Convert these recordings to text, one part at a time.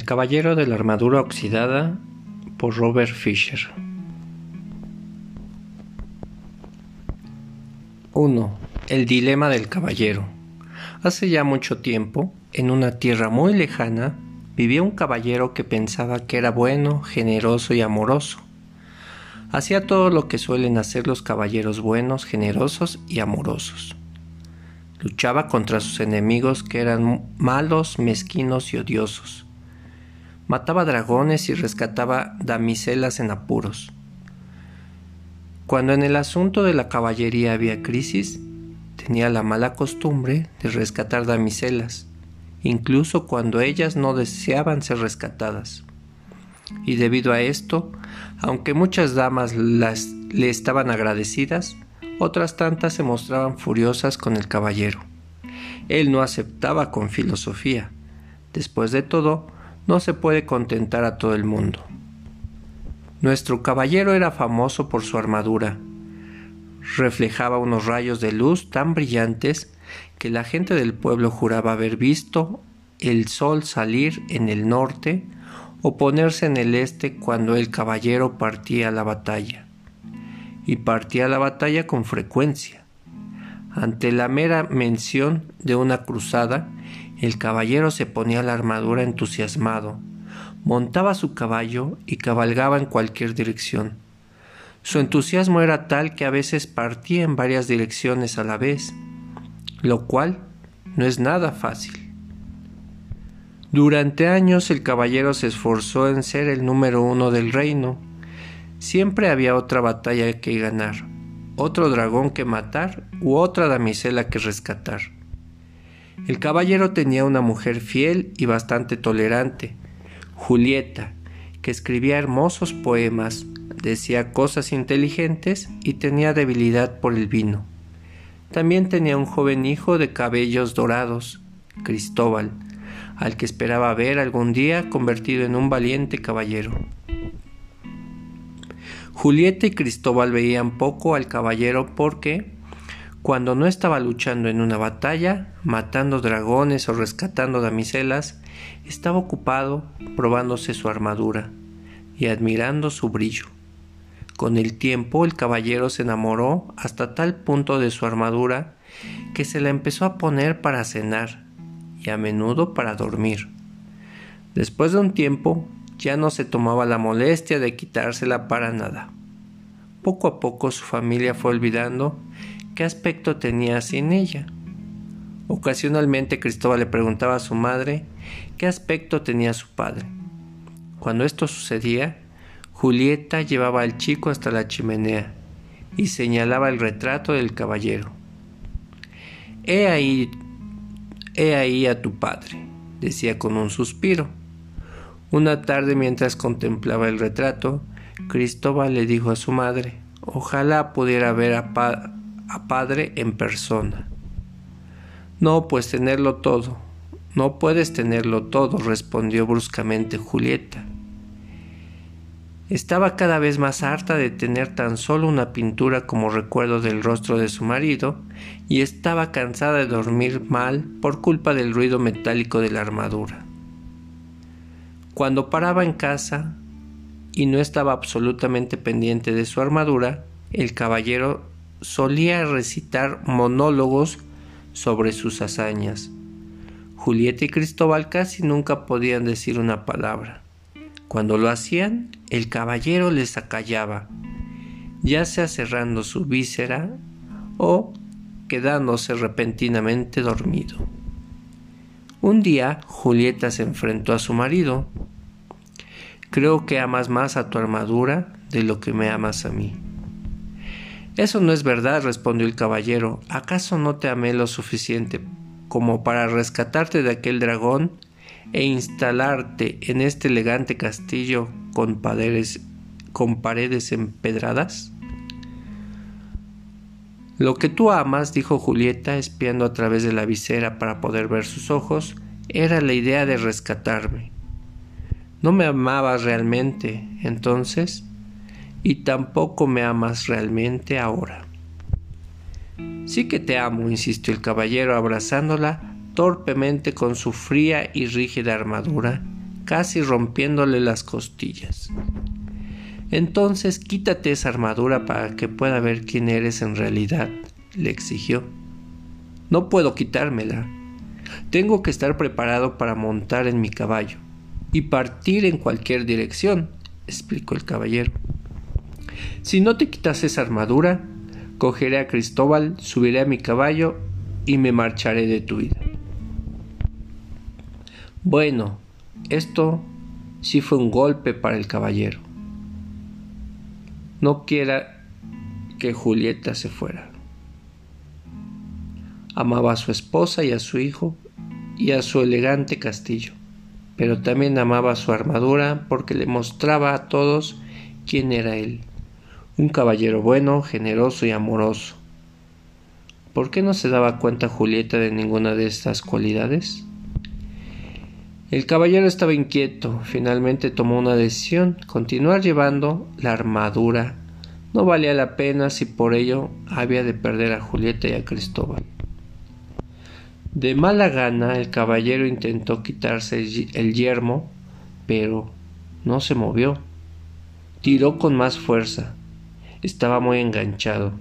El caballero de la armadura oxidada, por Robert Fisher. 1. El dilema del caballero. Hace ya mucho tiempo, en una tierra muy lejana, vivía un caballero que pensaba que era bueno, generoso y amoroso. Hacía todo lo que suelen hacer los caballeros buenos, generosos y amorosos. Luchaba contra sus enemigos que eran malos, mezquinos y odiosos. Mataba dragones y rescataba damiselas en apuros. Cuando en el asunto de la caballería había crisis, tenía la mala costumbre de rescatar damiselas, incluso cuando ellas no deseaban ser rescatadas. Y debido a esto, aunque muchas damas le estaban agradecidas, otras tantas se mostraban furiosas con el caballero. Él no aceptaba con filosofía. Después de todo, no se puede contentar a todo el mundo. Nuestro caballero era famoso por su armadura. Reflejaba unos rayos de luz tan brillantes que la gente del pueblo juraba haber visto el sol salir en el norte o ponerse en el este cuando el caballero partía a la batalla. Y partía a la batalla con frecuencia. Ante la mera mención de una cruzada, el caballero se ponía la armadura entusiasmado, montaba su caballo y cabalgaba en cualquier dirección. Su entusiasmo era tal que a veces partía en varias direcciones a la vez, lo cual no es nada fácil. Durante años el caballero se esforzó en ser el número uno del reino. Siempre había otra batalla que ganar, otro dragón que matar u otra damisela que rescatar. El caballero tenía una mujer fiel y bastante tolerante, Julieta, que escribía hermosos poemas, decía cosas inteligentes y tenía debilidad por el vino. También tenía un joven hijo de cabellos dorados, Cristóbal, al que esperaba ver algún día convertido en un valiente caballero. Julieta y Cristóbal veían poco al caballero porque, cuando no estaba luchando en una batalla, matando dragones o rescatando damiselas, estaba ocupado probándose su armadura y admirando su brillo. Con el tiempo el caballero se enamoró hasta tal punto de su armadura que se la empezó a poner para cenar y a menudo para dormir. Después de un tiempo ya no se tomaba la molestia de quitársela para nada. Poco a poco su familia fue olvidando qué aspecto tenía sin ella. Ocasionalmente Cristóbal le preguntaba a su madre qué aspecto tenía su padre. Cuando esto sucedía, Julieta llevaba al chico hasta la chimenea y señalaba el retrato del caballero. He ahí a tu padre, decía con un suspiro. Una tarde, mientras contemplaba el retrato, Cristóbal le dijo a su madre: ojalá pudiera ver a padre en persona. No puedes tenerlo todo, respondió bruscamente Julieta. Estaba cada vez más harta de tener tan solo una pintura como recuerdo del rostro de su marido y estaba cansada de dormir mal por culpa del ruido metálico de la armadura. Cuando paraba en casa y no estaba absolutamente pendiente de su armadura, el caballero solía recitar monólogos sobre sus hazañas. Julieta y Cristóbal casi nunca podían decir una palabra. Cuando lo hacían, el caballero les acallaba, ya sea cerrando su víscera o quedándose repentinamente dormido. Un día, Julieta se enfrentó a su marido. «Creo que amas más a tu armadura de lo que me amas a mí». «Eso no es verdad», respondió el caballero. «¿Acaso no te amé lo suficiente como para rescatarte de aquel dragón e instalarte en este elegante castillo con paredes empedradas?» «Lo que tú amas», dijo Julieta, espiando a través de la visera para poder ver sus ojos, «era la idea de rescatarme. No me amabas realmente, entonces, y tampoco me amas realmente ahora». «Sí que te amo», insistió el caballero, abrazándola torpemente con su fría y rígida armadura, casi rompiéndole las costillas. Entonces quítate esa armadura para que pueda ver quién eres en realidad, le exigió. No puedo quitármela. Tengo que estar preparado para montar en mi caballo y partir en cualquier dirección, explicó el caballero. Si no te quitas esa armadura, cogeré a Cristóbal, subiré a mi caballo y me marcharé de tu vida. Bueno, esto sí fue un golpe para el caballero. No quiera que Julieta se fuera. Amaba a su esposa y a su hijo y a su elegante castillo, pero también amaba su armadura porque le mostraba a todos quién era él, un caballero bueno, generoso y amoroso. ¿Por qué no se daba cuenta Julieta de ninguna de estas cualidades? El caballero estaba inquieto. Finalmente tomó una decisión. Continuar llevando la armadura no valía la pena si por ello había de perder a Julieta y a Cristóbal. De mala gana el caballero intentó quitarse el yermo, pero no se movió. Tiró con más fuerza. Estaba muy enganchado.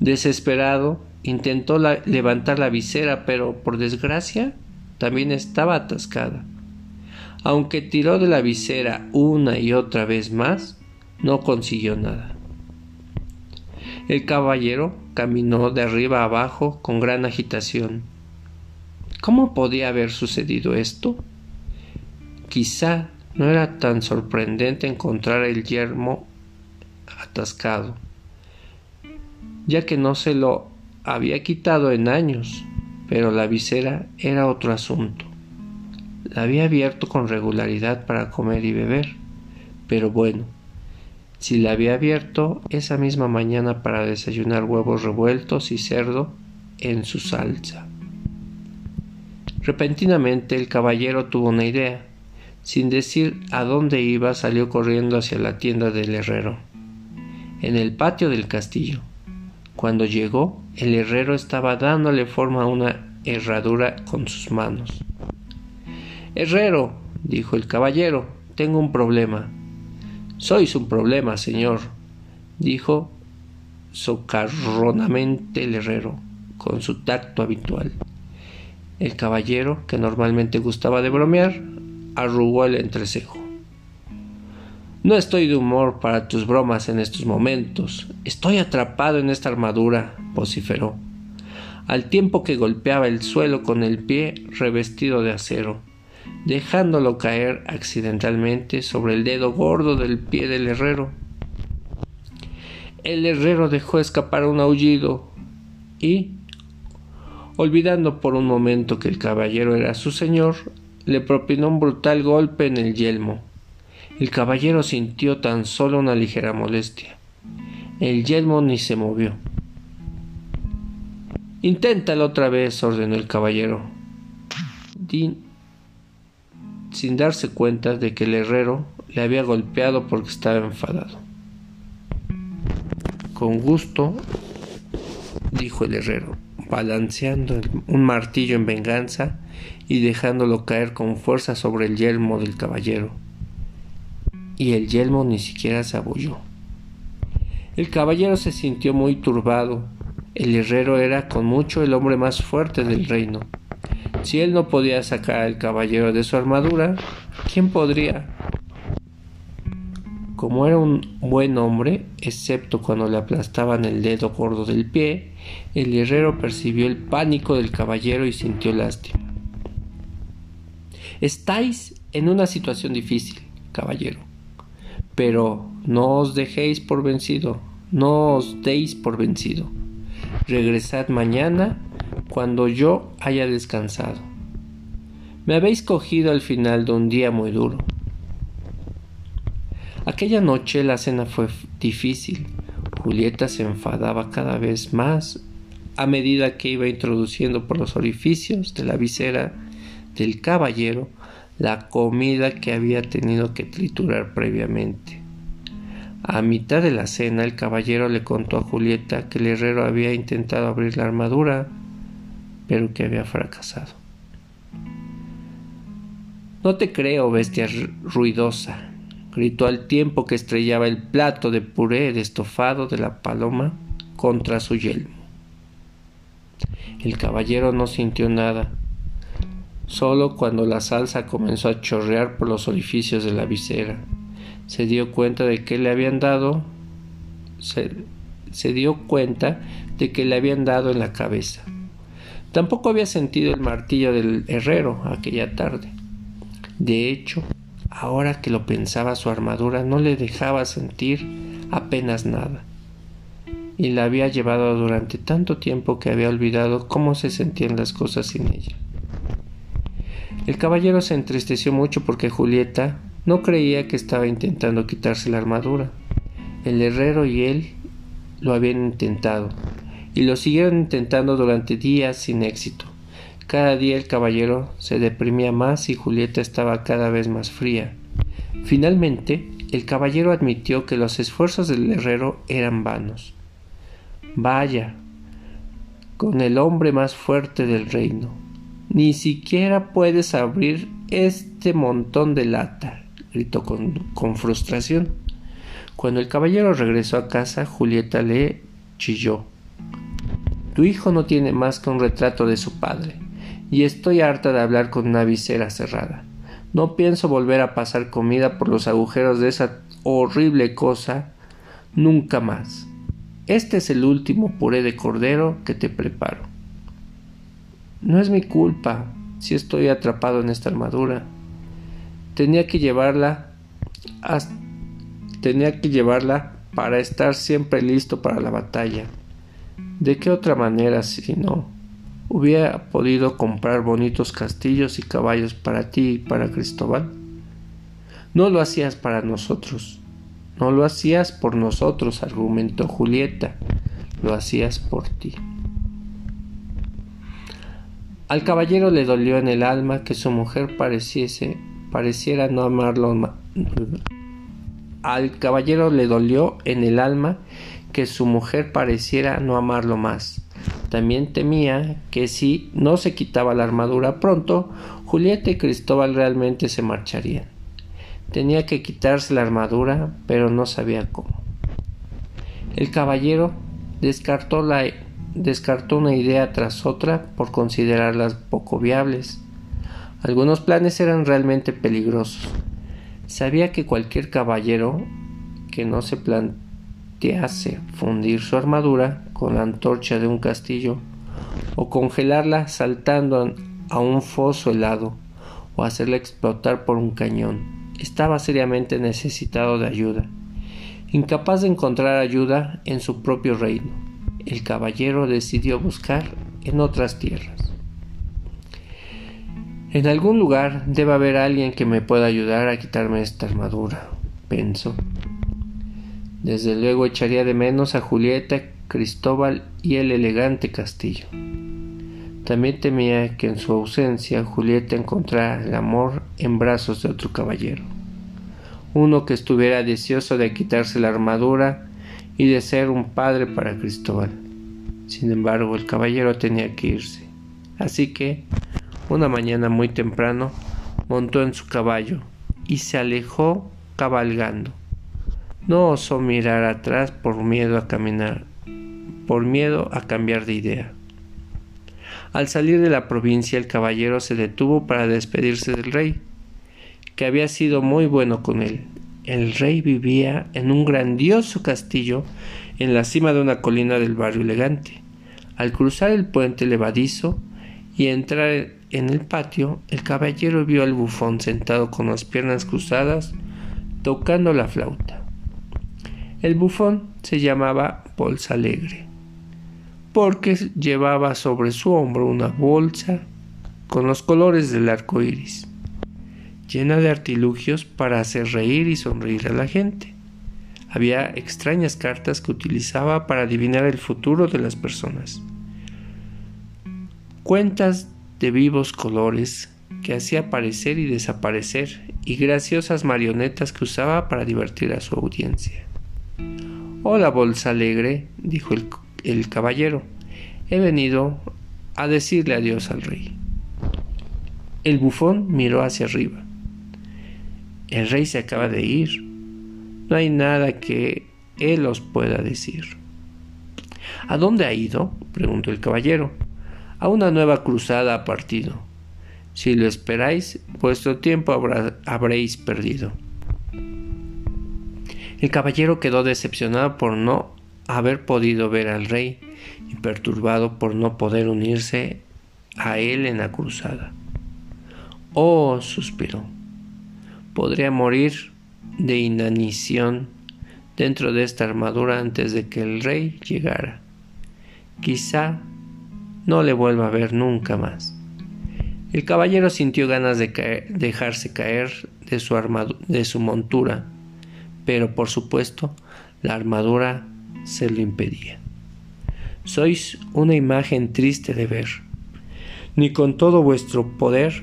Desesperado, intentó levantar la visera, pero por desgracia también estaba atascada. Aunque tiró de la visera una y otra vez más, no consiguió nada. El caballero caminó de arriba abajo con gran agitación. ¿Cómo podía haber sucedido esto? Quizá no era tan sorprendente encontrar el yermo atascado, ya que no se lo había quitado en años, pero la visera era otro asunto. La había abierto con regularidad para comer y beber, pero bueno, si la había abierto esa misma mañana para desayunar huevos revueltos y cerdo en su salsa. Repentinamente el caballero tuvo una idea. Sin decir a dónde iba, salió corriendo hacia la tienda del herrero, en el patio del castillo. Cuando llegó, el herrero estaba dándole forma a una herradura con sus manos. —Herrero —dijo el caballero—, tengo un problema. —Sois un problema, señor —dijo socarronamente el herrero, con su tacto habitual. El caballero, que normalmente gustaba de bromear, arrugó el entrecejo. —No estoy de humor para tus bromas en estos momentos. Estoy atrapado en esta armadura —vociferó, al tiempo que golpeaba el suelo con el pie revestido de acero, dejándolo caer accidentalmente sobre el dedo gordo del pie del herrero. El herrero dejó escapar un aullido y, olvidando por un momento que el caballero era su señor, le propinó un brutal golpe en el yelmo. El caballero sintió tan solo una ligera molestia. El yelmo ni se movió. —Inténtalo otra vez —ordenó el caballero, sin darse cuenta de que el herrero le había golpeado porque estaba enfadado. —Con gusto —dijo el herrero, balanceando un martillo en venganza y dejándolo caer con fuerza sobre el yelmo del caballero. Y el yelmo ni siquiera se abolló. El caballero se sintió muy turbado. El herrero era con mucho el hombre más fuerte del reino. Si él no podía sacar al caballero de su armadura, ¿quién podría? Como era un buen hombre, excepto cuando le aplastaban el dedo gordo del pie, el herrero percibió el pánico del caballero y sintió lástima. —Estáis en una situación difícil, caballero, pero no os dejéis por vencido, no os deis por vencido. Regresad mañana cuando yo haya descansado. Me habéis cogido al final de un día muy duro. Aquella noche la cena fue difícil. Julieta se enfadaba cada vez más a medida que iba introduciendo por los orificios de la visera del caballero la comida que había tenido que triturar previamente. A mitad de la cena el caballero le contó a Julieta que el herrero había intentado abrir la armadura, pero que había fracasado. No te creo, bestia ruidosa, gritó al tiempo que estrellaba el plato de puré de estofado de la paloma contra su yelmo. El caballero no sintió nada, solo cuando la salsa comenzó a chorrear por los orificios de la visera. Se dio cuenta de que le habían dado, en la cabeza. Tampoco había sentido el martillo del herrero aquella tarde. De hecho, ahora que lo pensaba, su armadura no le dejaba sentir apenas nada, y la había llevado durante tanto tiempo que había olvidado cómo se sentían las cosas sin ella. El caballero se entristeció mucho porque Julieta no creía que estaba intentando quitarse la armadura. El herrero y él lo habían intentado, y lo siguieron intentando durante días sin éxito. Cada día el caballero se deprimía más y Julieta estaba cada vez más fría. Finalmente, el caballero admitió que los esfuerzos del herrero eran vanos. Vaya, con el hombre más fuerte del reino, ni siquiera puedes abrir este montón de lata, gritó con frustración. Cuando el caballero regresó a casa, Julieta le chilló. Tu hijo no tiene más que un retrato de su padre. Y estoy harta de hablar con una visera cerrada. No pienso volver a pasar comida por los agujeros de esa horrible cosa nunca más. Este es el último puré de cordero que te preparo. No es mi culpa si estoy atrapado en esta armadura. Tenía que llevarla para estar siempre listo para la batalla. ¿De qué otra manera si no? ¿Hubiera podido comprar bonitos castillos y caballos para ti y para Cristóbal? No lo hacías para nosotros. No lo hacías por nosotros, argumentó Julieta. Lo hacías por ti. Al caballero le dolió en el alma que su mujer pareciera no amarlo más. Al caballero le dolió en el alma que su mujer pareciera no amarlo más. También temía que si no se quitaba la armadura pronto, Julieta y Cristóbal realmente se marcharían. Tenía que quitarse la armadura, pero no sabía cómo. El caballero descartó una idea tras otra por considerarlas poco viables. Algunos planes eran realmente peligrosos. Sabía que cualquier caballero que no se plantease fundir su armadura con la antorcha de un castillo, o congelarla saltando a un foso helado, o hacerla explotar por un cañón, estaba seriamente necesitado de ayuda. Incapaz de encontrar ayuda en su propio reino, el caballero decidió buscar en otras tierras. En algún lugar debe haber alguien que me pueda ayudar a quitarme esta armadura, pensó. Desde luego echaría de menos a Julieta, Cristóbal y el elegante castillo. También temía que en su ausencia Julieta encontrara el amor en brazos de otro caballero, uno que estuviera deseoso de quitarse la armadura y de ser un padre para Cristóbal. Sin embargo, el caballero tenía que irse, así que una mañana muy temprano montó en su caballo y se alejó cabalgando. No osó mirar atrás por miedo a cambiar de idea. Al salir de la provincia, el caballero se detuvo para despedirse del rey, que había sido muy bueno con él. El rey vivía en un grandioso castillo en la cima de una colina del barrio elegante. Al cruzar el puente levadizo y entrar en el patio, el caballero vio al bufón sentado con las piernas cruzadas, tocando la flauta. El bufón se llamaba Bolsa Alegre, porque llevaba sobre su hombro una bolsa con los colores del arco iris, llena de artilugios para hacer reír y sonreír a la gente. Había extrañas cartas que utilizaba para adivinar el futuro de las personas, cuentas de vivos colores que hacía aparecer y desaparecer, y graciosas marionetas que usaba para divertir a su audiencia. «Hola, Bolsa Alegre», dijo el caballero. «He venido a decirle adiós al rey». El bufón miró hacia arriba. El rey se acaba de ir. No hay nada que él os pueda decir. —¿A dónde ha ido? —preguntó el caballero. —A una nueva cruzada ha partido. Si lo esperáis, vuestro tiempo habréis perdido. El caballero quedó decepcionado por no haber podido ver al rey y perturbado por no poder unirse a él en la cruzada. —¡Oh! —suspiró—. Podría morir de inanición dentro de esta armadura antes de que el rey llegara. Quizá no le vuelva a ver nunca más. El caballero sintió ganas de dejarse caer de su montura, pero por supuesto la armadura se lo impedía. Sois una imagen triste de ver. Ni con todo vuestro poder,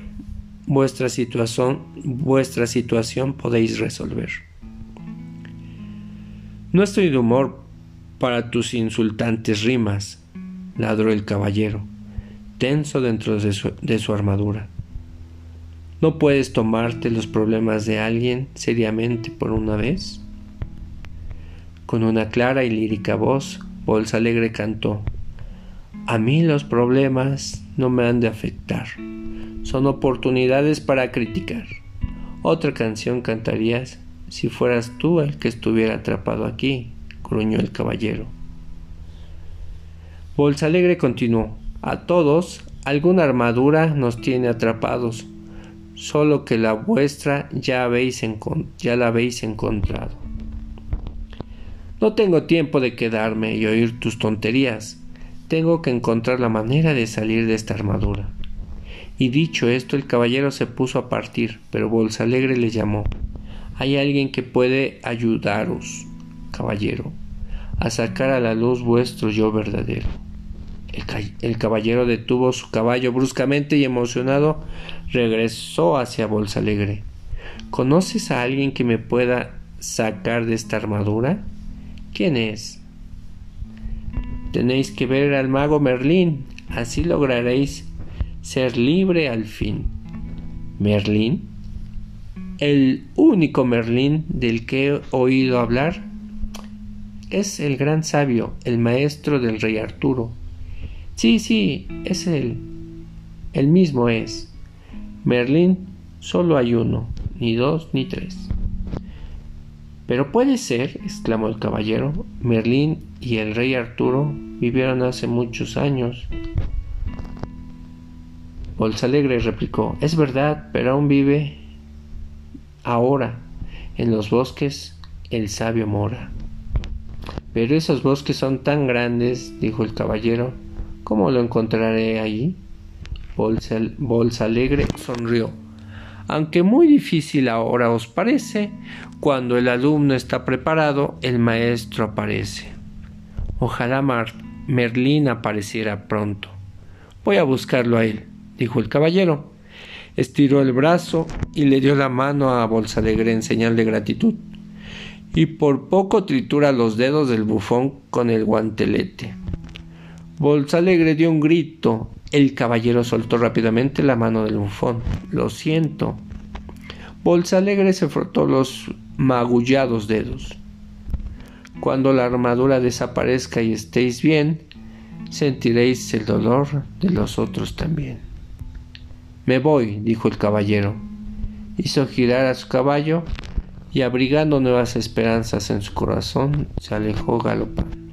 vuestra situación podéis resolver. —No estoy de humor para tus insultantes rimas —ladró el caballero, tenso dentro de su armadura. —¿No puedes tomarte los problemas de alguien seriamente por una vez? Con una clara y lírica voz, Bolsa Alegre cantó: —A mí los problemas no me han de afectar. Son oportunidades para criticar. Otra canción cantarías si fueras tú el que estuviera atrapado aquí, gruñó el caballero. Bolsa Alegre continuó: —A todos, alguna armadura nos tiene atrapados, solo que la vuestra ya la habéis encontrado. No tengo tiempo de quedarme y oír tus tonterías. Tengo que encontrar la manera de salir de esta armadura. Y dicho esto, el caballero se puso a partir, pero Bolsa Alegre le llamó: —Hay alguien que puede ayudaros, caballero, a sacar a la luz vuestro yo verdadero. El caballero detuvo su caballo bruscamente y, emocionado, regresó hacia Bolsa Alegre. —¿Conoces a alguien que me pueda sacar de esta armadura? —¿Quién es? —Tenéis que ver al mago Merlín. Así lograréis ser libre al fin. —¿Merlín? —El único Merlín del que he oído hablar. Es el gran sabio, el maestro del rey Arturo. —Sí, es él. El mismo es. Merlín solo hay uno, ni dos, ni tres. —¿Pero puede ser? —exclamó el caballero. —Merlín y el rey Arturo vivieron hace muchos años. Bolsa Alegre replicó: —Es verdad, pero aún vive. Ahora, en los bosques, el sabio mora. —Pero esos bosques son tan grandes —dijo el caballero—, ¿cómo lo encontraré allí? Bolsa Alegre sonrió. —Aunque muy difícil ahora os parece, cuando el alumno está preparado, el maestro aparece. Ojalá Merlín apareciera pronto. —Voy a buscarlo a él —dijo el caballero. Estiró el brazo y le dio la mano a Bolsa Alegre en señal de gratitud, y por poco tritura los dedos del bufón con el guantelete. Bolsa Alegre dio un grito. El caballero soltó rápidamente la mano del bufón. —Lo siento. Bolsa Alegre se frotó los magullados dedos. —Cuando la armadura desaparezca y estéis bien, sentiréis el dolor de los otros también. —Me voy —dijo el caballero. Hizo girar a su caballo y, abrigando nuevas esperanzas en su corazón, se alejó galopando.